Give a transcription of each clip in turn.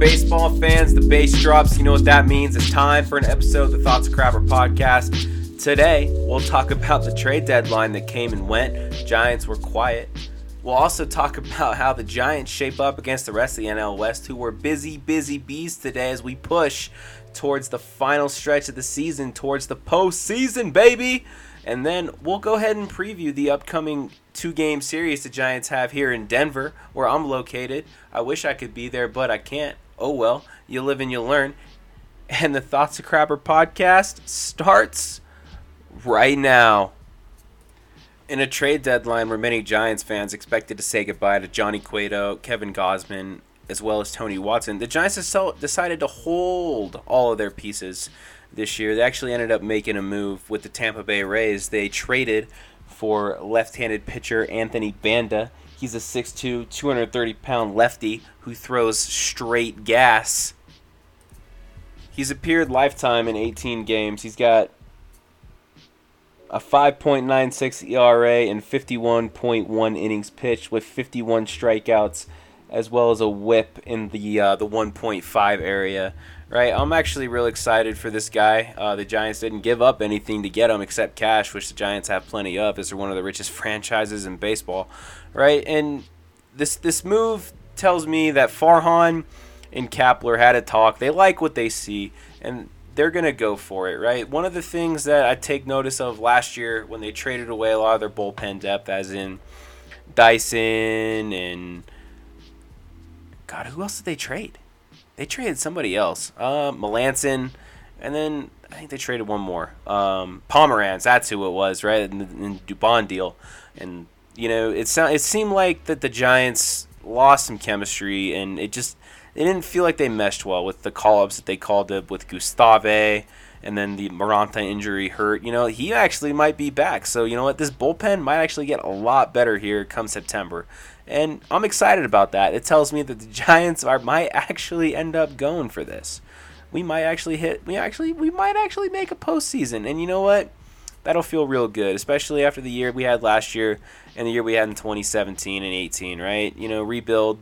baseball fans, the bass drops. You know what that means. It's time for an episode of the Thoughts of Crapper podcast. Today, we'll talk about the trade deadline that came and went. Giants were quiet. We'll also talk about how the Giants shape up against the rest of the NL West, who were busy bees today as we push towards the final stretch of the season, towards the postseason, baby. And then we'll go ahead and preview the upcoming two-game series the Giants have here in Denver, where I'm located. I wish I could be there, but I can't. Oh well, you live and you learn. And the Thoughts of Crapper podcast starts right now. In a trade deadline where many Giants fans expected to say goodbye to Johnny Cueto, Kevin Gausman, as well as Tony Watson, the Giants decided to hold all of their pieces this year. They actually ended up making a move with the Tampa Bay Rays. They traded for left-handed pitcher Anthony Banda. He's a 6'2", 230-pound lefty who throws straight gas. He's appeared lifetime in 18 games. He's got a 5.96 ERA and 51.1 innings pitched with 51 strikeouts, as well as a WHIP in the 1.5 area. Right, I'm actually real excited for this guy. The Giants didn't give up anything to get him except cash, which the Giants have plenty of, as they're one of the richest franchises in baseball. Right, and this move tells me that Farhan and Kapler had a talk. They like what they see, and they're going to go for it, right? One of the things that I take notice of last year when they traded away a lot of their bullpen depth, as in Dyson and... God, who else did they trade? They traded somebody else. Melanson, and then I think they traded one more. Pomeranz, that's who it was, right? In the Dubon deal. And, you know, it seemed like that the Giants lost some chemistry, and it just... They didn't feel like they meshed well with the call-ups that they called up with Gustave, and then the Maranta injury hurt. You know, he actually might be back. So, you know what? This bullpen might actually get a lot better here come September. And I'm excited about that. It tells me that the Giants might actually end up going for this. We might actually we might actually make a postseason. And you know what? That'll feel real good, especially after the year we had last year and the year we had in 2017 and 18, right? You know, rebuild.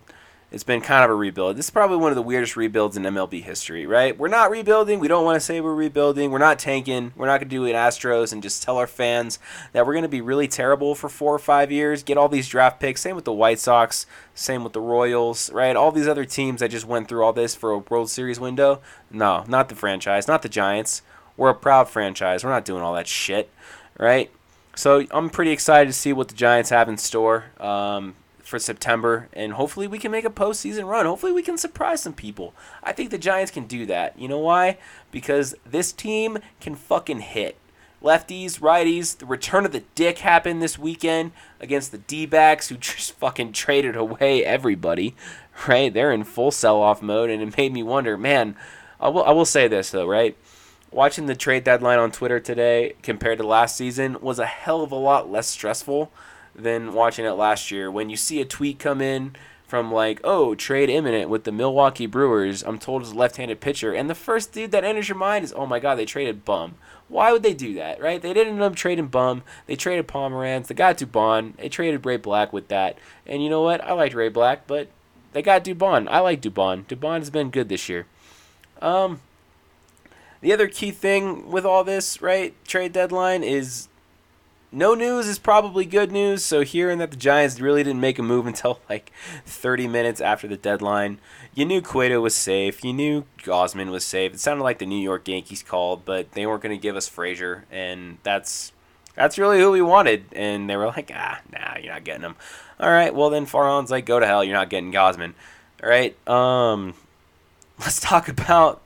It's been kind of a rebuild. This is probably one of the weirdest rebuilds in MLB history, right? We're not rebuilding. We don't want to say we're rebuilding. We're not tanking. We're not going to do an Astros and just tell our fans that we're going to be really terrible for 4 or 5 years, get all these draft picks. Same with the White Sox. Same with the Royals, right? All these other teams that just went through all this for a World Series window. No, not the franchise, not the Giants. We're a proud franchise. We're not doing all that shit, right? So I'm pretty excited to see what the Giants have in store. For September, and hopefully we can make a postseason run. Hopefully we can surprise some people. I think the Giants can do that. You know why? Because this team can fucking hit. Lefties, righties, the return of the dick happened this weekend against the D-Backs, who just fucking traded away everybody, right? They're in full sell-off mode, and it made me wonder, man, I will say this, though, right? Watching the trade deadline on Twitter today compared to last season was a hell of a lot less stressful than watching it last year. When you see a tweet come in from like, oh, trade imminent with the Milwaukee Brewers, I'm told it's a left-handed pitcher, and the first dude that enters your mind is, oh my God, they traded Bum. Why would they do that, right? They didn't end up trading Bum. They traded Pomeranz. They got Dubon. They traded Ray Black with that. And you know what? I liked Ray Black, but they got Dubon. I like Dubon. Dubon's been good this year. The other key thing with all this, right, trade deadline is... No news is probably good news, so hearing that the Giants really didn't make a move until like 30 minutes after the deadline, you knew Cueto was safe, you knew Gausman was safe. It sounded like the New York Yankees called, but they weren't going to give us Frazier, and that's really who we wanted. And they were like, nah, you're not getting him. All right, well then Farhan's like, go to hell, you're not getting Gausman. All right, let's talk about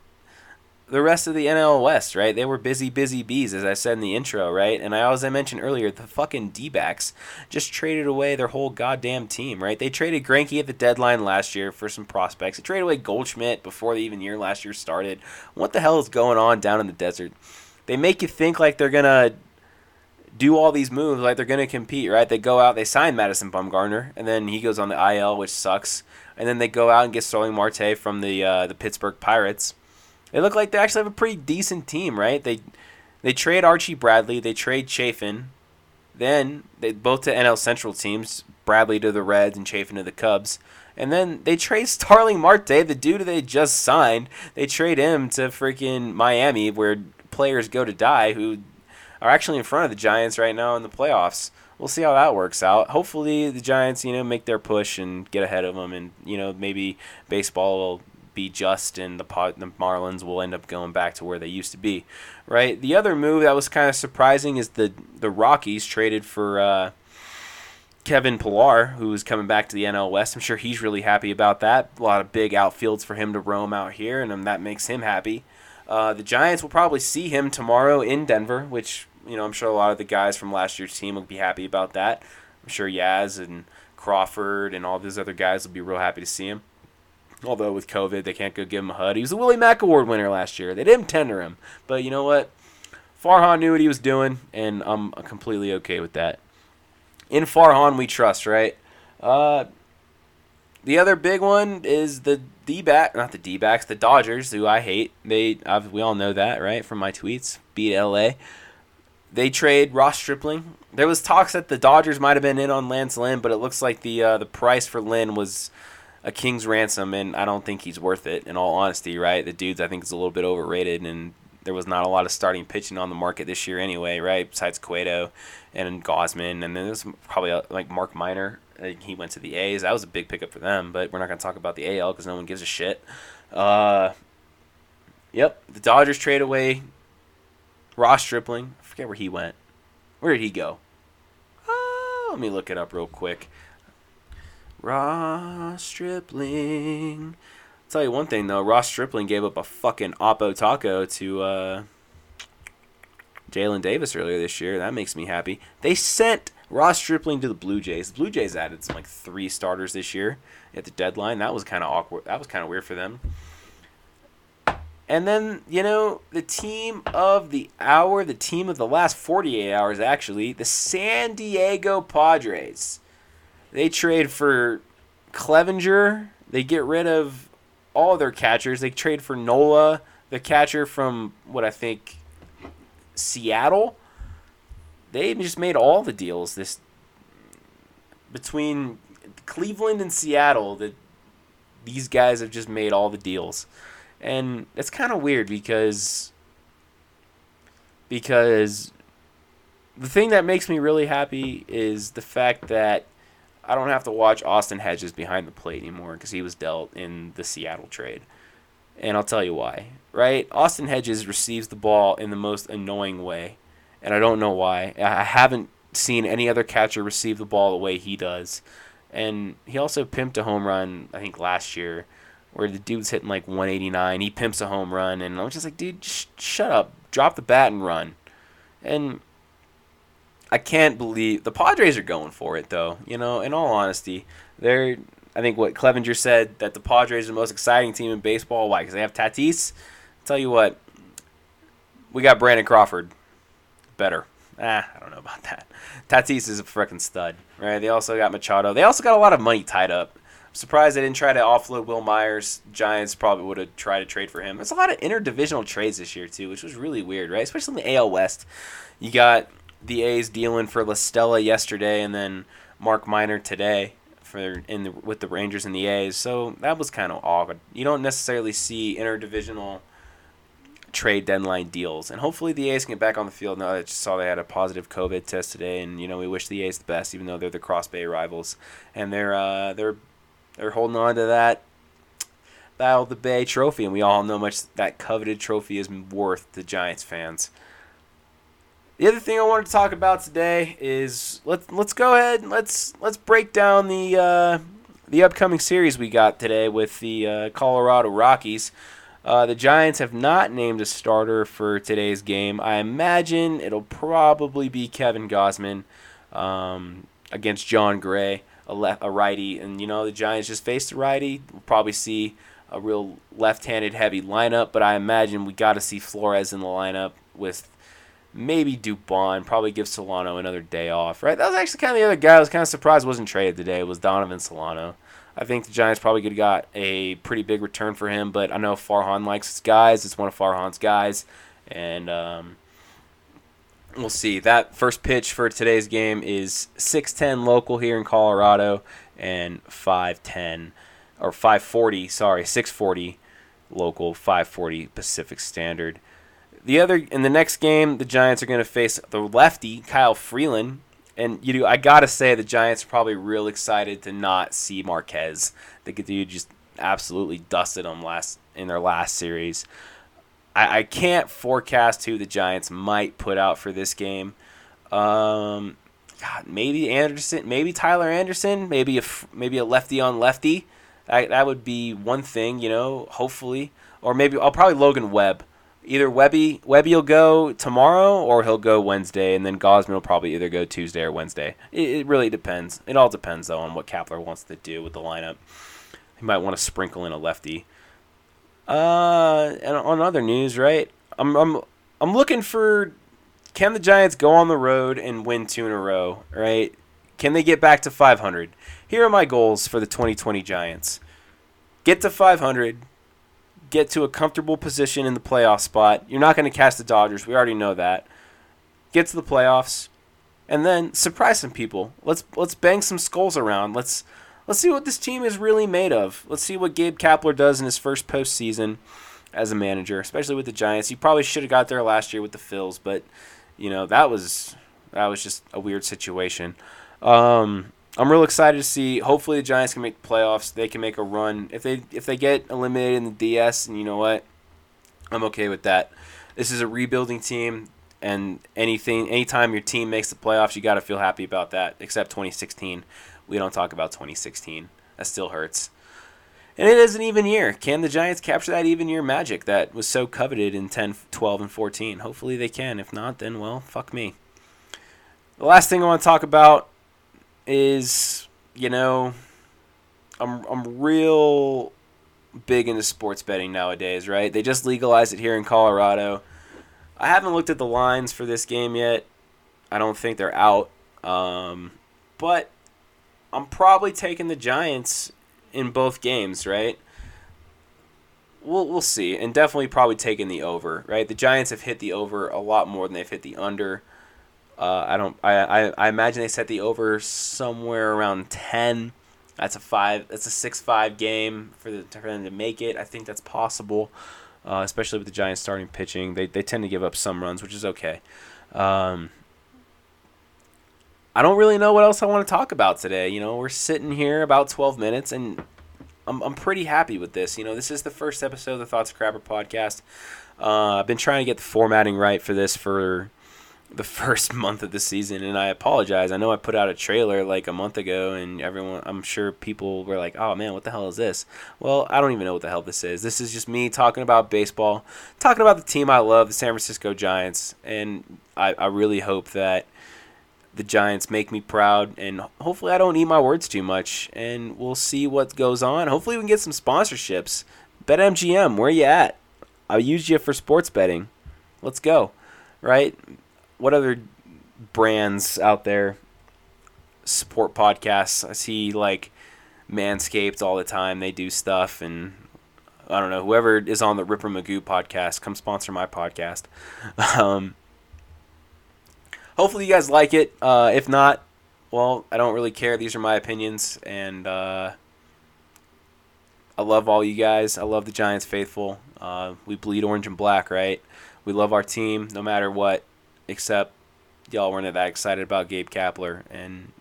the rest of the NL West, right? They were busy bees, as I said in the intro, right? And as I mentioned earlier, the fucking D-backs just traded away their whole goddamn team, right? They traded Granke at the deadline last year for some prospects. They traded away Goldschmidt before the even year last year started. What the hell is going on down in the desert? They make you think like they're going to do all these moves, like they're going to compete, right? They go out, they sign Madison Bumgarner, and then he goes on the IL, which sucks. And then they go out and get Starling Marte from the Pittsburgh Pirates. They look like they actually have a pretty decent team, right? They trade Archie Bradley, they trade Chafin, then they both to NL Central teams, Bradley to the Reds and Chafin to the Cubs, And then they trade Starling Marte, the dude they just signed. They trade him to freaking Miami, where players go to die, who are actually in front of the Giants right now in the playoffs. We'll see how that works out. Hopefully the Giants, make their push and get ahead of them, and, maybe baseball will be just, and the Marlins will end up going back to where they used to be, right? The other move that was kind of surprising is the Rockies traded for Kevin Pillar, who's coming back to the NL West. I'm sure he's really happy about that. A lot of big outfields for him to roam out here, and that makes him happy. The Giants will probably see him tomorrow in Denver, which, I'm sure a lot of the guys from last year's team will be happy about that. I'm sure Yaz and Crawford and all these other guys will be real happy to see him. Although with COVID, they can't go give him a HUD. He was a Willie Mack Award winner last year. They didn't tender him. But you know what? Farhan knew what he was doing, and I'm completely okay with that. In Farhan, we trust, right? The other big one is the Dodgers, who I hate. We all know that, right, from my tweets. Beat L.A. They trade Ross Stripling. There was talks that the Dodgers might have been in on Lance Lynn, but it looks like the price for Lynn was a king's ransom, and I don't think he's worth it, in all honesty, right? The dude's, I think, is a little bit overrated, and there was not a lot of starting pitching on the market this year anyway, right? Besides Cueto and Gausman, and then there's probably like Mark Miner. He went to the A's. That was a big pickup for them, but we're not going to talk about the AL because no one gives a shit. The Dodgers trade away Ross Stripling. I forget where he went. Where did he go? Let me look it up real quick. Ross Stripling. I'll tell you one thing, though. Ross Stripling gave up a fucking Oppo Taco to Jalen Davis earlier this year. That makes me happy. They sent Ross Stripling to the Blue Jays. The Blue Jays added some, three starters this year at the deadline. That was kind of awkward. That was kind of weird for them. And then, the team of the hour, the team of the last 48 hours, actually, the San Diego Padres. They trade for Clevinger. They get rid of all their catchers. They trade for Nola, the catcher from, what I think, Seattle. They just made all the deals. This between Cleveland and Seattle, these guys have just made all the deals. And it's kind of weird because the thing that makes me really happy is the fact that I don't have to watch Austin Hedges behind the plate anymore because he was dealt in the Seattle trade. And I'll tell you why, right? Austin Hedges receives the ball in the most annoying way, and I don't know why. I haven't seen any other catcher receive the ball the way he does. And he also pimped a home run, I think, last year, where the dude's hitting 189. He pimps a home run, and I was just like, dude, shut up. Drop the bat and run. And I can't believe the Padres are going for it, though. In all honesty, I think what Clevinger said, that the Padres are the most exciting team in baseball. Why? Because they have Tatis. I'll tell you what, we got Brandon Crawford. Better. I don't know about that. Tatis is a freaking stud, right? They also got Machado. They also got a lot of money tied up. I'm surprised they didn't try to offload Will Myers. Giants probably would have tried to trade for him. There's a lot of interdivisional trades this year too, which was really weird, right? Especially in the AL West. You got the A's dealing for La Stella yesterday, and then Mark Miner today with the Rangers and the A's. So that was kind of odd. You don't necessarily see interdivisional trade deadline deals. And hopefully the A's can get back on the field. Now I just saw they had a positive COVID test today, and we wish the A's the best, even though they're the Cross Bay rivals, and they're holding on to that Battle of the Bay trophy, and we all know how much that coveted trophy is worth to Giants fans. The other thing I wanted to talk about today is let's go ahead and let's break down the upcoming series we got today with the Colorado Rockies. The Giants have not named a starter for today's game. I imagine it'll probably be Kevin Gausman against John Gray, a righty, and the Giants just faced a righty. We'll probably see a real left-handed heavy lineup, but I imagine we got to see Flores in the lineup with maybe Dubon, probably give Solano another day off, right? That was actually kind of the other guy I was kind of surprised wasn't traded today, was Donovan Solano. I think the Giants probably could have got a pretty big return for him, but I know Farhan likes his guys. It's one of Farhan's guys, and we'll see. That first pitch for today's game is 6:10 local here in Colorado and 5:10 or 5:40, sorry, 6:40 local, 5:40 Pacific Standard. In the next game, the Giants are going to face the lefty, Kyle Freeland. And I gotta say, the Giants are probably real excited to not see Marquez. They just absolutely dusted him in their last series. I can't forecast who the Giants might put out for this game. God, maybe Tyler Anderson, maybe a lefty on lefty. That would be one thing, hopefully, or maybe I'll probably Logan Webb. Either Webby will go tomorrow or he'll go Wednesday, and then Gausman will probably either go Tuesday or Wednesday. It really depends. It all depends, though, on what Kapler wants to do with the lineup. He might want to sprinkle in a lefty. And on other news, right? I'm looking for, can the Giants go on the road and win 2 in a row? Right? Can they get back to 500? Here are my goals for the 2020 Giants: get to 500. Get to a comfortable position in the playoff spot. You're not going to catch the Dodgers. We already know that. Get to the playoffs, and then surprise some people. Let's bang some skulls around. Let's see what this team is really made of. Let's see what Gabe Kapler does in his first postseason as a manager, especially with the Giants. He probably should have got there last year with the Phils, but that was just a weird situation. I'm real excited to see. Hopefully the Giants can make the playoffs. They can make a run. If they get eliminated in the DS, and you know what, I'm okay with that. This is a rebuilding team, and anytime your team makes the playoffs, you got to feel happy about that. Except 2016, we don't talk about 2016. That still hurts. And it is an even year. Can the Giants capture that even year magic that was so coveted in 10, 12, and 14? Hopefully they can. If not, then well, fuck me. The last thing I want to talk about is, I'm real big into sports betting nowadays, right? They just legalized it here in Colorado. I haven't looked at the lines for this game yet. I don't think they're out. But I'm probably taking the Giants in both games, right? We'll see. And definitely probably taking the over, right? The Giants have hit the over a lot more than they've hit the under. I imagine they set the over somewhere around 10. That's a 6-5 game for them to make it. I think that's possible, especially with the Giants starting pitching. They tend to give up some runs, which is okay. I don't really know what else I want to talk about today. We're sitting here about 12 minutes, and I'm pretty happy with this. This is the first episode of the Thoughts of Crapper podcast. I've been trying to get the formatting right for this for the first month of the season, and I apologize. I know I put out a trailer like a month ago, and I'm sure people were like, oh man, what the hell is this? Well, I don't even know what the hell this is. This is just me talking about baseball, talking about the team I love, the San Francisco Giants, and I really hope that the Giants make me proud, and hopefully I don't eat my words too much, and we'll see what goes on. Hopefully we can get some sponsorships. BetMGM, where you at? I use you for sports betting. Let's go, right? What other brands out there support podcasts? I see like Manscaped all the time. They do stuff, and I don't know, whoever is on the Ripper Magoo podcast, come sponsor my podcast. Hopefully you guys like it. If not, well, I don't really care. These are my opinions, and I love all you guys. I love the Giants faithful. We bleed orange and black, right? We love our team no matter what. Except y'all weren't that excited about Gabe Kapler and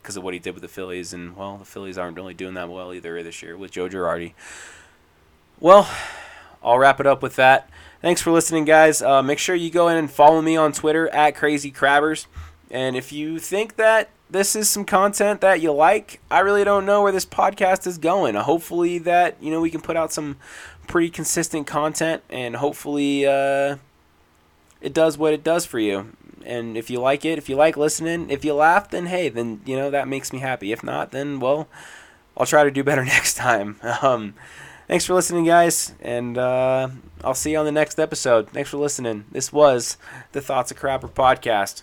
because of what he did with the Phillies. And, well, the Phillies aren't really doing that well either this year with Joe Girardi. Well, I'll wrap it up with that. Thanks for listening, guys. Make sure you go in and follow me on Twitter @CrazyCrabbers. And if you think that this is some content that you like, I really don't know where this podcast is going. Hopefully that, we can put out some pretty consistent content, and hopefully it does what it does for you. And if you like it, if you like listening, if you laugh, then hey, then, that makes me happy. If not, then, well, I'll try to do better next time. Thanks for listening, guys, and I'll see you on the next episode. Thanks for listening. This was the Thoughts of Crapper podcast.